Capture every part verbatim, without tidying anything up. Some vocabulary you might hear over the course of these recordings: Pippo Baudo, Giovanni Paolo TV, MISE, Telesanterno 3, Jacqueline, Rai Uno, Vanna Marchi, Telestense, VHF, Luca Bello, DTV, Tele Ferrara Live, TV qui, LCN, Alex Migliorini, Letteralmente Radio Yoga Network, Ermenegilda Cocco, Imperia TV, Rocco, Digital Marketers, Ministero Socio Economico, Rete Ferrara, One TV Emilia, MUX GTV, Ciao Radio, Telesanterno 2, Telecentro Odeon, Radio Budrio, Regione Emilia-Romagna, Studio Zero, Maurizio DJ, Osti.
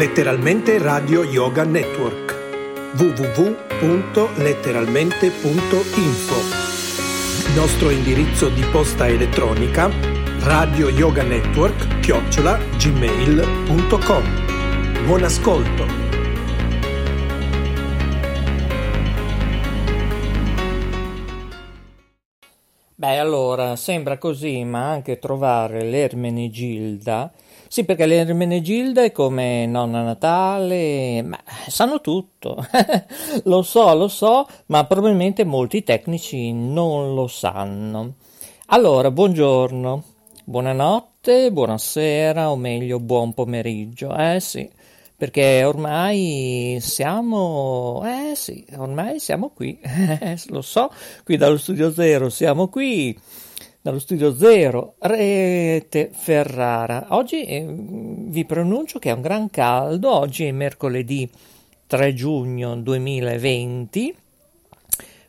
Letteralmente Radio Yoga Network. w w w punto letteralmente punto info. Nostro indirizzo di posta elettronica radio yoga network chiocciola gmail punto com. Buon ascolto. Beh, allora, sembra così, ma anche trovare l'Ermenegilda. Sì, perché l'Ermenegilda è come Nonna Natale, ma sanno tutto. Lo so, lo so, ma probabilmente molti tecnici non lo sanno. Allora, buongiorno, buonanotte, buonasera, o meglio, buon pomeriggio. Eh sì, perché ormai siamo, eh sì, ormai siamo qui, lo so, qui dallo Studio Zero siamo qui, dallo Studio Zero, Rete Ferrara. Oggi eh, vi pronuncio che è un gran caldo, oggi è mercoledì tre giugno duemilaventi,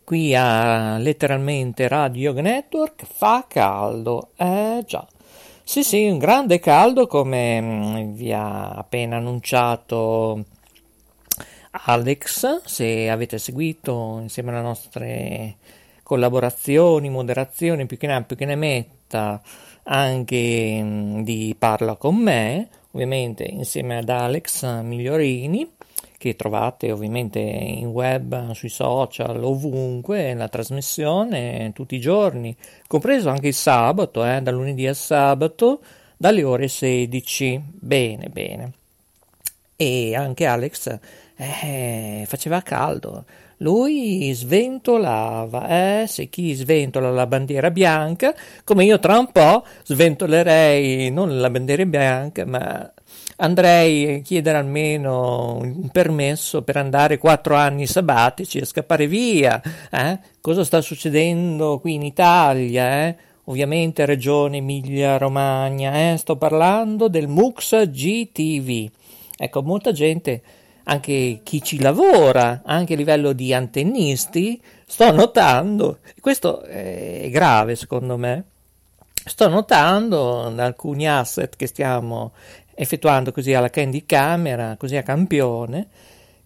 qui a letteralmente Radio Yoga Network fa caldo, eh già. Sì, sì, un grande caldo, come vi ha appena annunciato Alex, se avete seguito insieme alle nostre collaborazioni, moderazioni, più che ne ha, più che ne metta, anche di Parla con me, ovviamente insieme ad Alex Migliorini, che trovate ovviamente in web, sui social, ovunque, la trasmissione tutti i giorni, compreso anche il sabato, eh, da lunedì a sabato, dalle ore sedici. Bene, bene. E anche Alex eh, faceva caldo, lui sventolava, eh, se chi sventola la bandiera bianca, come io tra un po' sventolerei non la bandiera bianca, ma andrei a chiedere almeno un permesso per andare quattro anni sabbatici e scappare via. Eh? Cosa sta succedendo qui in Italia? Eh? Ovviamente Regione Emilia-Romagna. Eh? Sto parlando del MUX G T V. Ecco, molta gente, anche chi ci lavora, anche a livello di antennisti, sto notando, questo è grave secondo me, sto notando da alcuni asset che stiamo effettuando così alla candy camera, così a campione,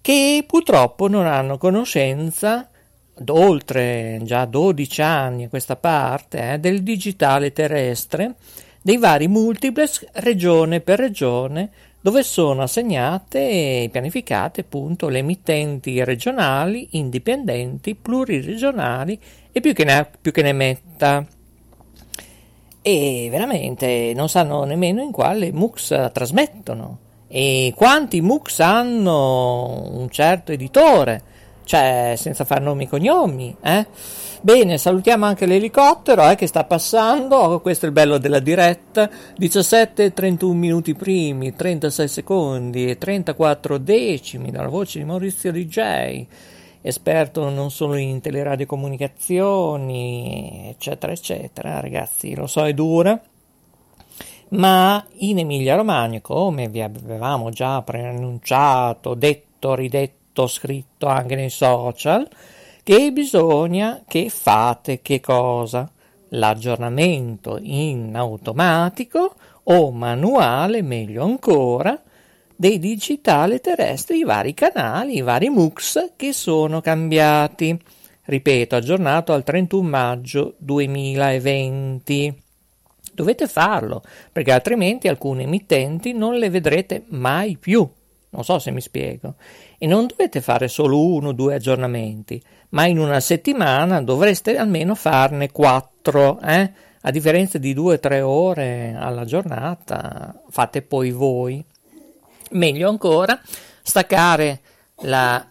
che purtroppo non hanno conoscenza, oltre già dodici anni a questa parte, eh, del digitale terrestre, dei vari multiplex regione per regione, dove sono assegnate e pianificate appunto le emittenti regionali, indipendenti, pluriregionali e più che ne ha, più che ne metta. E veramente non sanno nemmeno in quale MUX trasmettono e quanti MUX hanno un certo editore, cioè senza far nomi e cognomi. Eh? Bene, salutiamo anche l'elicottero eh, che sta passando, oh, questo è il bello della diretta, diciassette e trentuno minuti primi, trentasei secondi e trentaquattro decimi dalla voce di Maurizio D J, esperto non solo in teleradiocomunicazioni, eccetera, eccetera. Ragazzi, lo so, è dura, ma in Emilia-Romagna, come vi avevamo già preannunciato, detto, ridetto, scritto anche nei social, che bisogna che fate che cosa? L'aggiornamento in automatico o manuale, meglio ancora, dei digitale terrestri, i vari canali, i vari MUX che sono cambiati. Ripeto, aggiornato al trentuno maggio duemilaventi. Dovete farlo, perché altrimenti alcune emittenti non le vedrete mai più. Non so se mi spiego. E non dovete fare solo uno o due aggiornamenti, ma in una settimana dovreste almeno farne quattro, eh? A differenza di due o tre ore alla giornata, fate poi voi. Meglio ancora, staccare la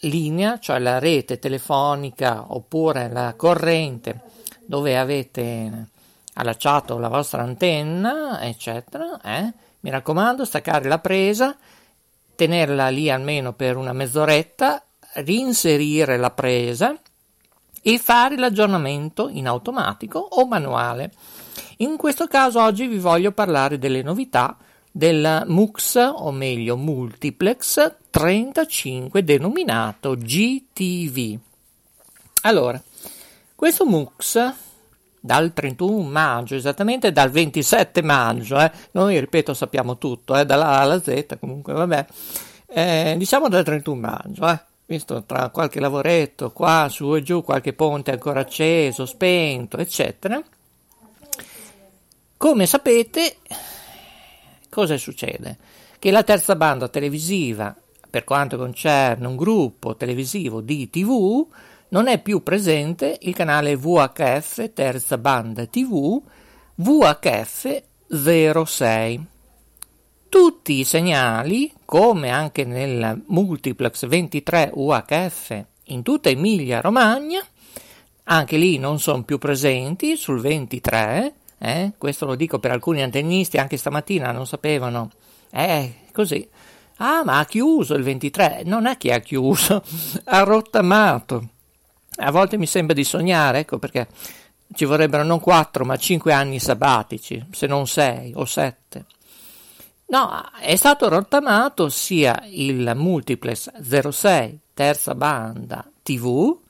linea, cioè la rete telefonica oppure la corrente dove avete allacciato la vostra antenna, eccetera. Eh? Mi raccomando, staccare la presa, tenerla lì almeno per una mezz'oretta, reinserire la presa e fare l'aggiornamento in automatico o manuale. In questo caso oggi vi voglio parlare delle novità del MUX, o meglio multiplex trentacinque, denominato G T V. Allora, questo MUX dal trentuno maggio, esattamente dal ventisette maggio, eh. Noi, ripeto, sappiamo tutto, eh, dalla A alla Z, comunque vabbè, eh, diciamo dal trentuno maggio, eh. Visto tra qualche lavoretto qua, su e giù, qualche ponte ancora acceso, spento, eccetera. Come sapete, cosa succede? Che la terza banda televisiva, per quanto concerne un gruppo televisivo di tivù, non è più presente il canale V H F terza banda tivù V H F zero sei. Tutti i segnali, come anche nel multiplex ventitré U H F in tutta Emilia-Romagna, anche lì non sono più presenti sul ventitré, eh? Questo lo dico per alcuni antennisti, anche stamattina non sapevano, eh, così, ah ma ha chiuso il ventitré, non è che ha chiuso, ha rottamato, a volte mi sembra di sognare, ecco perché ci vorrebbero non quattro ma cinque anni sabbatici, se non sei o sette. No, è stato rottamato sia il multiplex zero sei terza banda tivù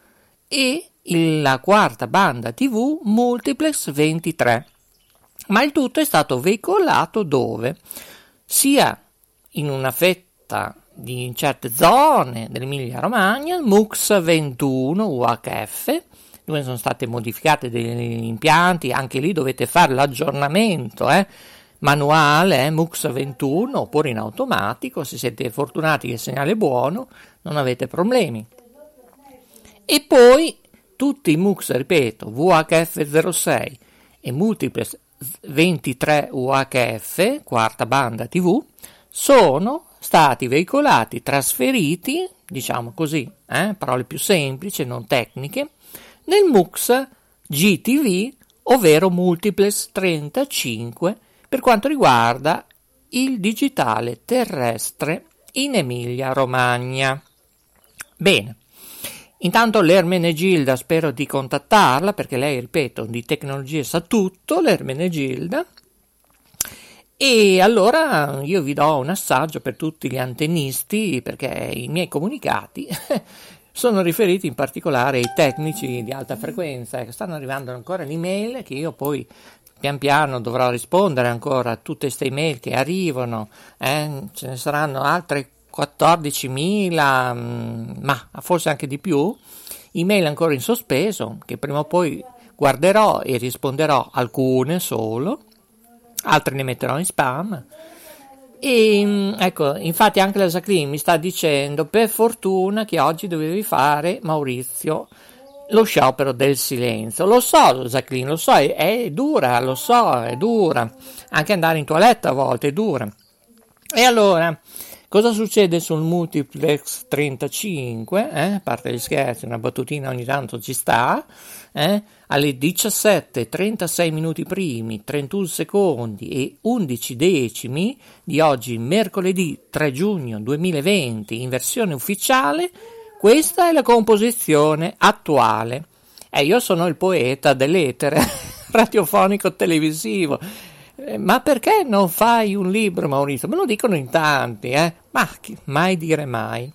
e la quarta banda tivù multiplex ventitré, ma il tutto è stato veicolato dove? Sia in una fetta di in certe zone dell'Emilia Romagna, il M U X ventuno U H F, dove sono state modificate degli impianti, anche lì dovete fare l'aggiornamento, eh? Manuale, eh, M U X ventuno oppure in automatico, se siete fortunati che il segnale è buono non avete problemi. E poi tutti i M U X, ripeto, V H F zero sei e multiplex ventitré U H F, quarta banda tivù, sono stati veicolati, trasferiti, diciamo così, eh, parole più semplici, non tecniche, nel M U X G T V, ovvero multiplex trentacinque, per quanto riguarda il digitale terrestre in Emilia-Romagna. Bene, intanto l'Ermenegilda, spero di contattarla, perché lei, ripeto, di tecnologie sa tutto, l'Ermenegilda, e allora io vi do un assaggio per tutti gli antennisti, perché i miei comunicati sono riferiti in particolare ai tecnici di alta frequenza, che stanno arrivando ancora le email che io poi pian piano dovrò rispondere ancora a tutte queste email che arrivano, eh? Ce ne saranno altre quattordicimila, ma forse anche di più, email ancora in sospeso, che prima o poi guarderò e risponderò alcune solo, altre ne metterò in spam. E ecco, infatti anche la Jacqueline mi sta dicendo, per fortuna che oggi dovevi fare, Maurizio, lo sciopero del silenzio. Lo so, Jacqueline, lo so, è, è dura, lo so, è dura. Anche andare in toiletta a volte è dura. E allora, cosa succede sul multiplex trentacinque? Eh? A parte gli scherzi, una battutina ogni tanto ci sta. Eh? Alle diciassette e trentasei minuti primi, trentuno secondi e undici decimi di oggi, mercoledì tre giugno duemilaventi, in versione ufficiale, questa è la composizione attuale. E eh, io sono il poeta dell'etere radiofonico televisivo. Eh, ma perché non fai un libro, Maurizio? Me lo dicono in tanti, eh? Ma mai dire mai.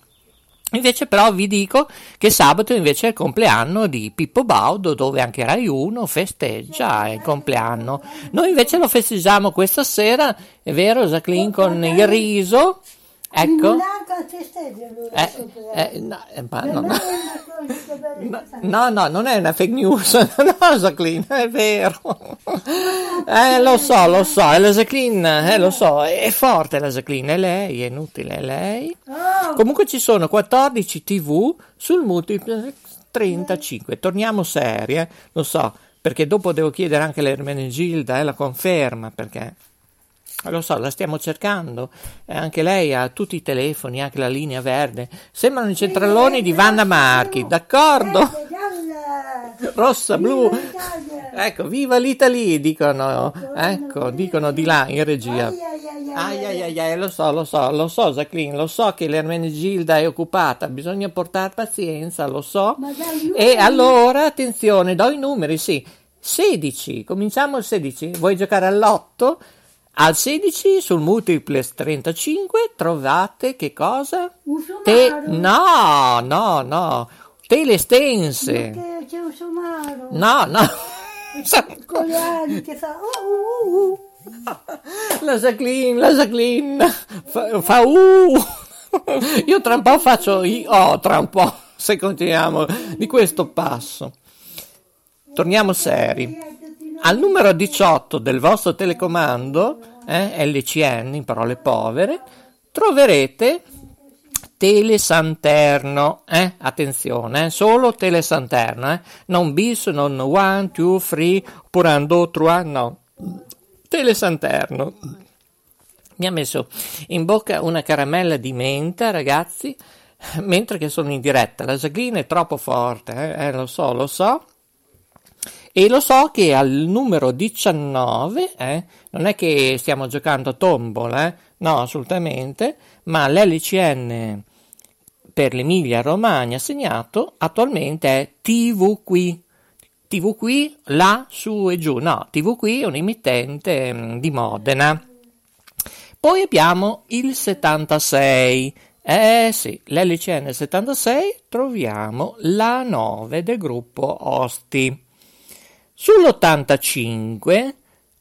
Invece però vi dico che sabato invece è il compleanno di Pippo Baudo, dove anche Rai Uno festeggia il compleanno. Noi invece lo festeggiamo questa sera, è vero, Jacqueline, con il riso. Ecco, eh, eh, no, no, no. no, no, non è una fake news, no, Jacqueline, è vero, eh, lo so, lo so, è la Jacqueline, eh, lo so, è forte la Jacqueline, è lei, è inutile, è lei. Comunque ci sono quattordici tivù sul multiplex trentacinque, torniamo serie, lo so, perché dopo devo chiedere anche all'Ermenegilda, eh, la conferma, perché... Lo so, la stiamo cercando, eh, anche lei ha tutti i telefoni, anche la linea verde, sembrano i centralloni di Vanna Marchi, d'accordo? Rossa, blu, ecco, viva l'Italia, dicono, ecco, dicono di là in regia. Ai ai ai ai, lo so, lo so, lo so, Jacqueline, lo so che l'Ermenegilda è occupata, bisogna portare pazienza, lo so, e allora, attenzione, do i numeri, sì, sedici, cominciamo il sedici, vuoi giocare all'otto? Al sedici sul multiplex trentacinque trovate che cosa? Un Te- no, no, no. Telestense. C'è un somaro. No, no. Cogliani che fa uh, uh, uh. La Jacqueline, la Jacqueline fa, fa uh. Io tra un po' faccio io oh, tra un po' se continuiamo di questo passo. Torniamo seri. Al numero diciotto del vostro telecomando, eh, L C N in parole povere, troverete Telesanterno, eh? Attenzione, eh? Solo Telesanterno, eh? Non bis, non one, two, three, oppure un, due, tre, no, Telesanterno. Mi ha messo in bocca una caramella di menta, ragazzi, mentre che sono in diretta. La Jacqueline è troppo forte, eh? Eh, lo so, lo so. E lo so che al numero diciannove, eh, non è che stiamo giocando a tombola, eh, no, assolutamente, ma l'L C N per l'Emilia-Romagna segnato attualmente è T V qui. T V qui, là, su e giù. No, T V qui è un emittente mh, di Modena. Poi abbiamo il settantasei. Eh sì, l'L C N settantasei troviamo la nove del gruppo Osti. Sull'ottantacinque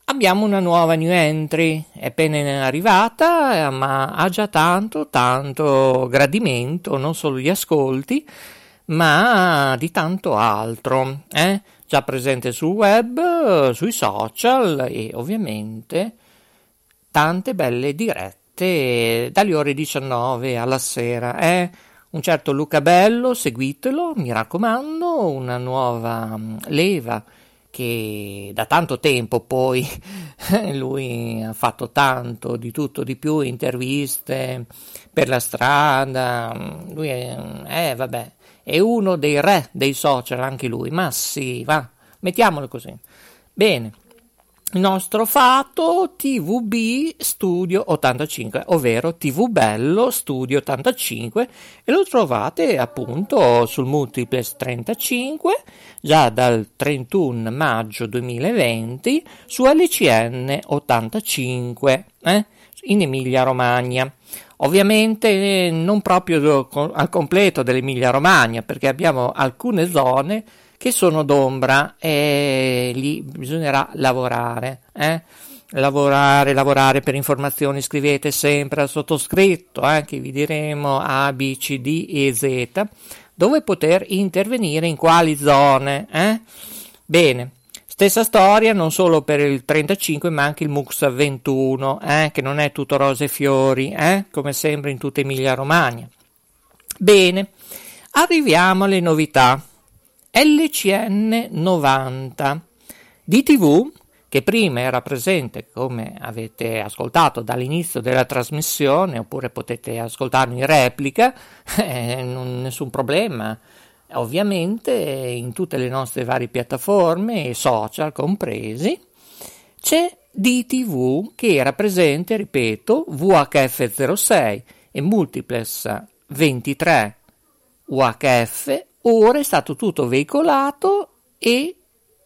abbiamo una nuova new entry, è appena arrivata, ma ha già tanto, tanto gradimento, non solo gli ascolti, ma di tanto altro. Eh? Già presente sul web, sui social e ovviamente tante belle dirette dalle ore diciannove alla sera. Eh? Un certo Luca Bello, seguitelo, mi raccomando, una nuova leva che da tanto tempo poi lui ha fatto tanto, di tutto, di più, interviste per la strada, lui è, eh, vabbè, è uno dei re dei social anche lui, ma sì, va, mettiamolo così. Bene, il nostro fatto T V B Studio ottantacinque, ovvero T V Bello Studio ottantacinque, e lo trovate appunto sul multiplex trentacinque, già dal trentuno maggio duemilaventi, su L C N ottantacinque, eh, in Emilia-Romagna. Ovviamente non proprio al completo dell'Emilia-Romagna, perché abbiamo alcune zone che sono d'ombra e lì bisognerà lavorare, eh? Lavorare, lavorare. Per informazioni scrivete sempre al sottoscritto, eh? Che vi diremo A, B, C, D e Z, dove poter intervenire, in quali zone, eh? Bene, stessa storia non solo per il trentacinque ma anche il M U X ventuno, eh? Che non è tutto rose e fiori, eh? Come sempre in tutta Emilia Romagna. Bene, arriviamo alle novità. L C N novanta, D T V, che prima era presente, come avete ascoltato dall'inizio della trasmissione, oppure potete ascoltarmi in replica, eh, non, nessun problema, ovviamente in tutte le nostre varie piattaforme e social compresi. C'è D T V che era presente, ripeto, V H F zero sei e multiplex ventitré U H F. Ora è stato tutto veicolato e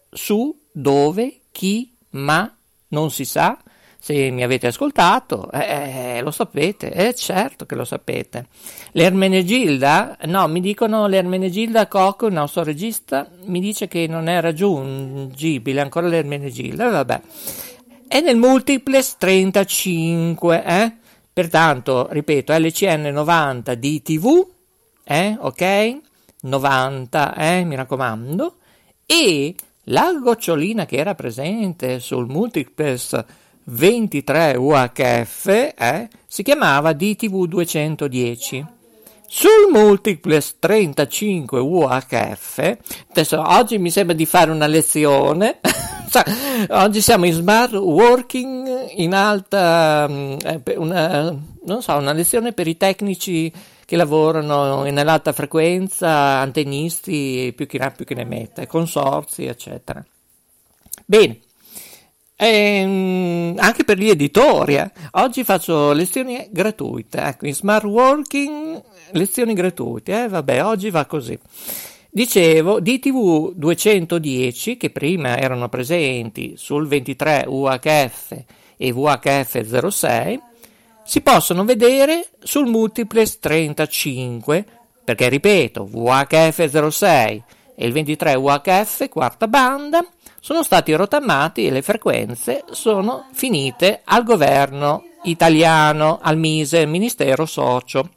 su, dove, chi, ma, non si sa. Se mi avete ascoltato, eh, lo sapete, eh, certo che lo sapete. L'Ermenegilda, no, mi dicono l'Ermenegilda Cocco, il nostro regista, mi dice che non è raggiungibile ancora l'Ermenegilda, vabbè. È nel multiplex trentacinque, eh? Pertanto, ripeto, L C N novanta di T V, eh, ok? novanta, eh, mi raccomando, e la gocciolina che era presente sul multiplex ventitré U H F, eh, si chiamava D T V duecentodieci. Sul multiplex trentacinque U H F, adesso oggi mi sembra di fare una lezione, oggi siamo in smart working in alta, una, non so, una lezione per i tecnici che lavorano nell'alta frequenza, antenisti, più chi ne ha più chi ne mette, consorzi, eccetera. Bene, ehm, anche per gli editori, eh. Oggi faccio lezioni gratuite, ecco, in smart working, lezioni gratuite, eh, vabbè, oggi va così. Dicevo, D T V duecentodieci, che prima erano presenti sul ventitré U H F e V H F zero sei, si possono vedere sul multiplex trentacinque, perché ripeto, V H F zero sei e il ventitré U H F quarta banda sono stati rottamati e le frequenze sono finite al governo italiano, al MISE, Ministero Socio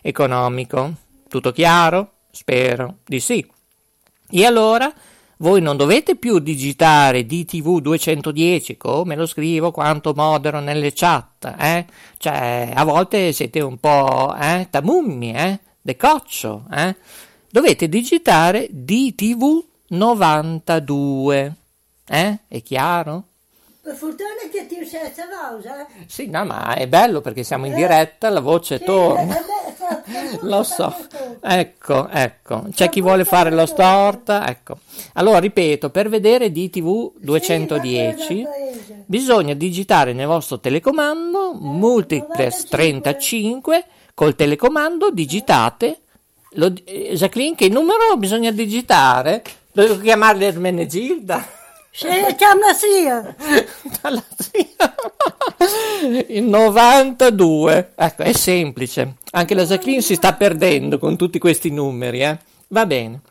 Economico. Tutto chiaro? Spero di sì. E allora voi non dovete più digitare D T V duecentodieci, come lo scrivo, quanto modero nelle chat, eh? Cioè, a volte siete un po', eh, tamummi, eh? Decoccio, eh? Dovete digitare D T V novantadue, eh? È chiaro? Per fortuna che ti senza pausa. Sì, no, ma è bello perché siamo in diretta, la voce sì, torna. Eh, beh, fa, fa, fa, lo so. Ecco, ecco. C'è chi vuole fare lo storta, ecco. Allora, ripeto, per vedere D T V duecentodieci sì, bisogna digitare nel vostro telecomando eh, multiplex trentacinque, col telecomando digitate lo, eh, Jacqueline, che numero bisogna digitare? Devo chiamarli Ermenegilda. Se chiama zia. Dalla zia. Il novantadue. Ecco, è semplice. Anche la Jacqueline si sta perdendo con tutti questi numeri, eh. Va bene.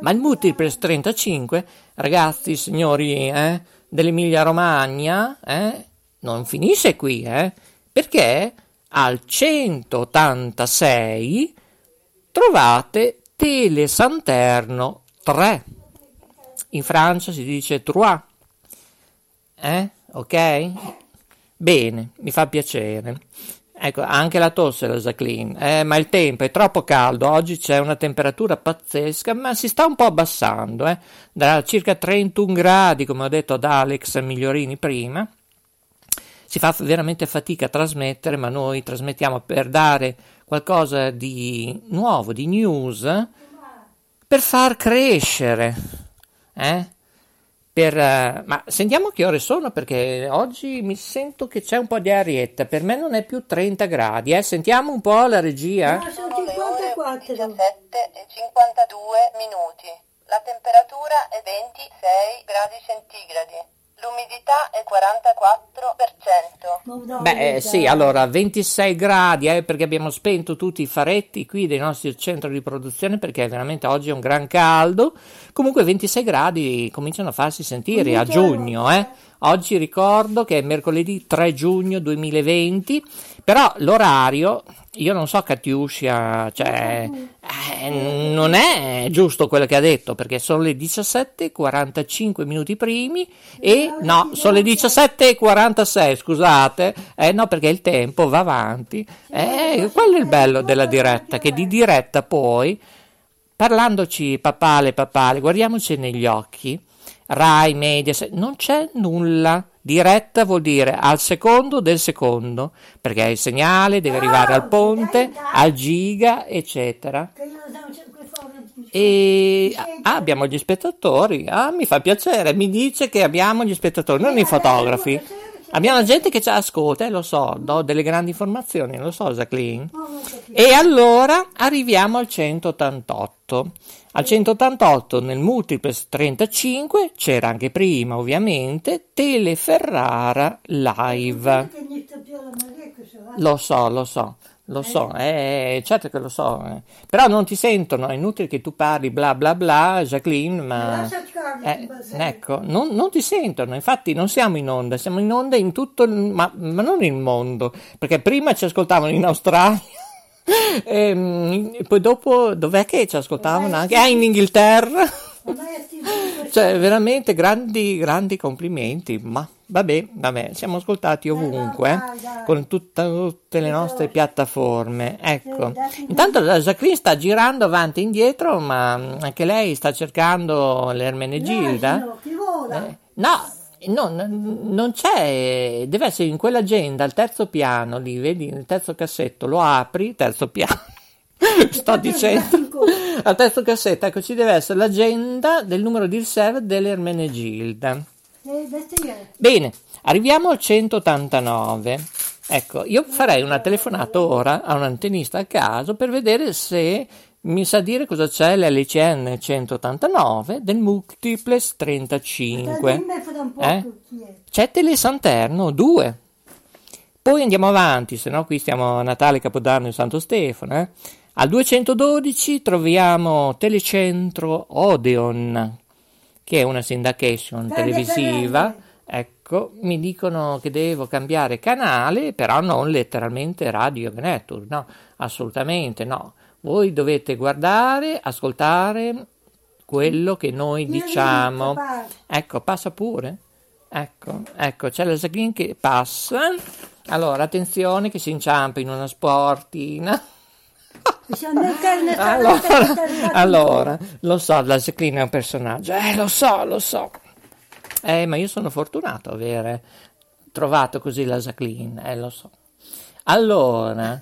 Ma il multiplex trentacinque, ragazzi, signori, eh, dell'Emilia-Romagna, eh, non finisce qui, eh. Perché al centottantasei trovate Telesanterno tre. In Francia si dice trois, eh? Ok? Bene, mi fa piacere. Ecco, anche la tosse la Jacqueline, eh, ma il tempo è troppo caldo, oggi c'è una temperatura pazzesca, ma si sta un po' abbassando, eh? Da circa trentuno gradi, come ho detto ad Alex Migliorini prima. Si fa veramente fatica a trasmettere, ma noi trasmettiamo per dare qualcosa di nuovo, di news, per far crescere. Eh? Per, uh, ma sentiamo che ore sono, perché oggi mi sento che c'è un po' di arietta. Per me non è più trenta gradi, eh? Sentiamo un po' la regia. No, sono cinquantaquattro. diciassette e cinquantadue minuti. La temperatura è ventisei gradi centigradi. L'umidità è quarantaquattro per cento. Beh, sì, allora ventisei gradi, eh, perché abbiamo spento tutti i faretti qui dei nostri centri di produzione, perché veramente oggi è un gran caldo. Comunque ventisei gradi cominciano a farsi sentire a giugno, eh. Oggi ricordo che è mercoledì tre giugno duemilaventi, però l'orario, io non so Catiuscia, cioè, eh, non è giusto quello che ha detto, perché sono le diciassette e quarantacinque minuti primi e no, sono le diciassette e quarantasei, scusate, eh, no, perché il tempo va avanti, eh, quello è il bello della diretta, che di diretta poi, parlandoci papale papale, guardiamoci negli occhi, Rai, media, non c'è nulla. Diretta vuol dire al secondo del secondo, perché il segnale deve arrivare al ponte, al giga, eccetera. E ah, abbiamo gli spettatori. Ah, mi fa piacere, mi dice che abbiamo gli spettatori, non i fotografi. Abbiamo gente che ci ascolta, eh, lo so, do delle grandi informazioni, lo so Jacqueline. E allora arriviamo al centottantotto. Al centottantotto nel multiplex trentacinque c'era anche prima ovviamente Tele Ferrara Live. Lo so, lo so, lo so, eh, certo che lo so, eh. Però non ti sentono, è inutile che tu parli bla bla bla Jacqueline, ma... Eh, ecco, non, non ti sentono, infatti non siamo in onda, siamo in onda in tutto, ma, ma non il mondo, perché prima ci ascoltavano in Australia, e poi dopo dov'è che ci ascoltavano anche? Ah, in Inghilterra, cioè veramente grandi, grandi complimenti, ma vabbè, vabbè, siamo ascoltati ovunque, eh, con tutta, tutte le nostre piattaforme, ecco. Intanto la Jacqueline sta girando avanti e indietro, ma anche lei sta cercando l'Ermenegilda. Eh, no, no, non c'è, deve essere in quell'agenda, al terzo piano, lì, vedi, nel terzo cassetto, lo apri, terzo piano, sto dicendo, al terzo cassetto, ecco, ci deve essere l'agenda del numero di riserva dell'Ermenegilda. Bene, arriviamo al centottantanove. Ecco, io farei una telefonata ora a un antenista a caso per vedere se mi sa dire cosa c'è l'L C N centottantanove del multiplex trentacinque. Eh? C'è Telesanterno due. Poi andiamo avanti, se no qui stiamo a Natale, Capodanno e Santo Stefano. Eh? Al duecentododici troviamo Telecentro Odeon, che è una syndication televisiva. Ecco, mi dicono che devo cambiare canale, però non letteralmente Radio Yoga Network, no, assolutamente no. Voi dovete guardare, ascoltare quello che noi diciamo. Ecco, passa pure. Ecco, ecco, c'è la Jacqueline che passa. Allora, attenzione che si inciampa in una sportina. Allora, allora, lo so, la Jacqueline è un personaggio. Eh, lo so, lo so. Eh, ma io sono fortunato ad avere trovato così la Jacqueline. Eh, lo so. Allora...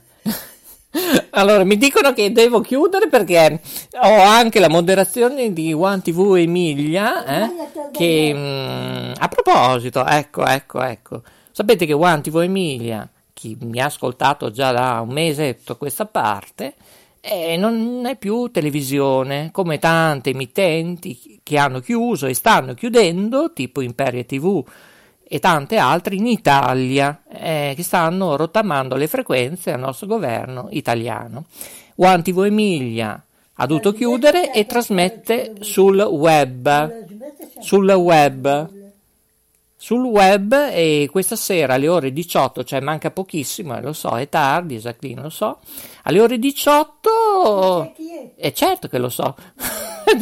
Allora, mi dicono che devo chiudere perché ho anche la moderazione di One T V Emilia, eh, che mh, a proposito, ecco, ecco, ecco, sapete che One T V Emilia, chi mi ha ascoltato già da un mesetto a questa parte, eh, non è più televisione, come tante emittenti che hanno chiuso e stanno chiudendo, tipo Imperia T V e tante altre in Italia, eh, che stanno rottamando le frequenze al nostro governo italiano. One T V Emilia ha dovuto chiudere e trasmette sul web, sul web, sul web, e questa sera alle ore diciotto, cioè manca pochissimo, lo so, è tardi, Jacqueline, lo so, alle ore diciotto, è certo che lo so,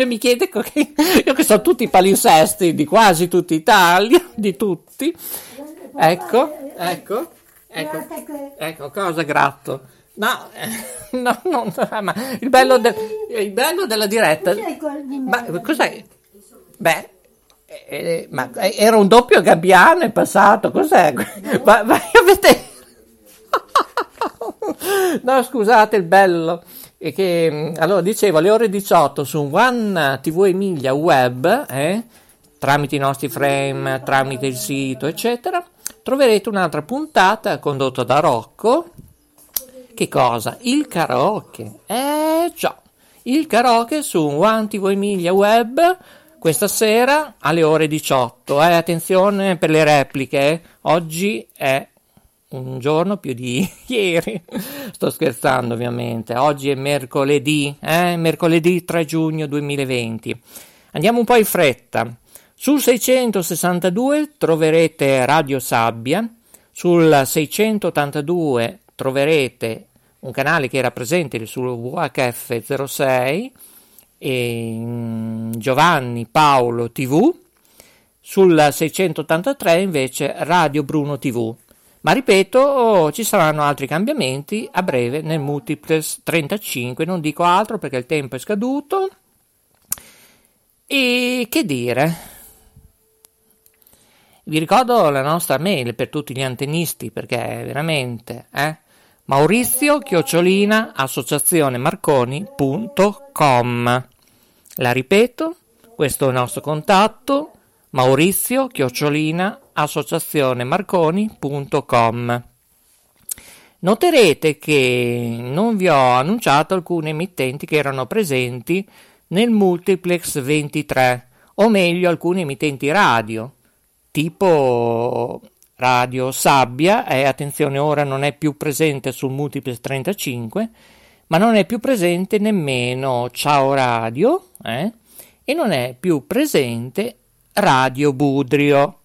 mi chiede che io che so tutti i palinsesti di quasi tutta Italia, di tutti, ecco, ecco, ecco, ecco, cosa gratto, no, no, no, ma il bello, de, il bello della diretta, ma cos'è? Beh, eh, ma era un doppio gabbiano in passato, cos'è? Vai, vai a vedere, no, scusate, il bello. E che, allora, dicevo, alle ore diciotto su One T V Emilia web, eh, tramite i nostri frame, tramite il sito, eccetera, troverete un'altra puntata condotta da Rocco. Che cosa? Il karaoke. Eh già, il karaoke su One T V Emilia web questa sera alle ore diciotto. Eh, attenzione per le repliche, oggi è... un giorno più di ieri, sto scherzando ovviamente, oggi è mercoledì, eh? mercoledì tre giugno duemilaventi. Andiamo un po' in fretta, sul seicentosessantadue troverete Radio Sabbia, sul seicentottantadue troverete un canale che era presente sul W H F zero sei, e Giovanni Paolo T V, sul seicentottantatré invece Radio Bruno T V. Ma ripeto, oh, ci saranno altri cambiamenti a breve nel multiplex trentacinque, non dico altro perché il tempo è scaduto. E che dire? Vi ricordo la nostra mail per tutti gli antennisti, perché veramente, eh? Maurizio Chiocciolina associazionemarconi punto com. La ripeto, questo è il nostro contatto, Maurizio Chiocciolina associazionemarconi punto com. Noterete che non vi ho annunciato alcune emittenti che erano presenti nel multiplex ventitré, o meglio alcune emittenti radio, tipo Radio Sabbia, e attenzione, ora non è più presente sul multiplex trentacinque, ma non è più presente nemmeno Ciao Radio, eh? E non è più presente Radio Budrio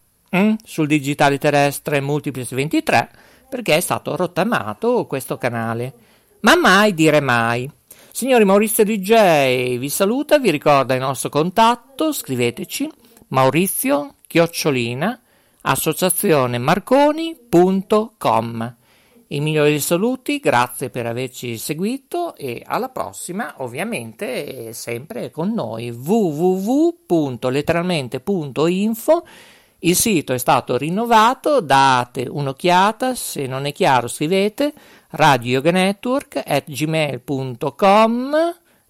sul digitale terrestre multiplex ventitré, perché è stato rottamato questo canale. Ma mai dire mai. Signori, Maurizio D J vi saluta, vi ricorda il nostro contatto, scriveteci Maurizio Chiocciolina associazionemarconi punto com. I migliori saluti, grazie per averci seguito e alla prossima, ovviamente sempre con noi, w w w punto letteralmente punto info. Il sito è stato rinnovato, date un'occhiata, se non è chiaro scrivete radio yoga network at gmail punto com,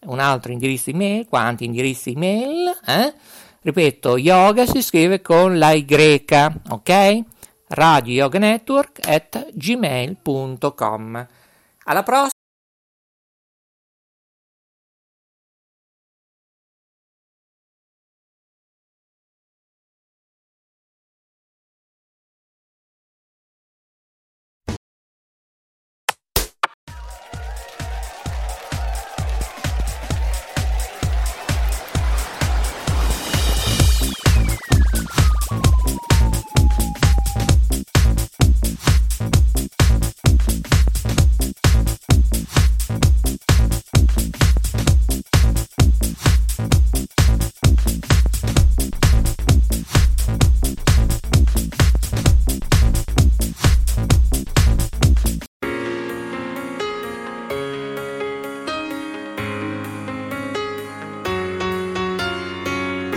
un altro indirizzo email, quanti indirizzi email, eh? Ripeto, yoga si scrive con la Y, ok? radio yoga network at gmail punto com. Alla prossima!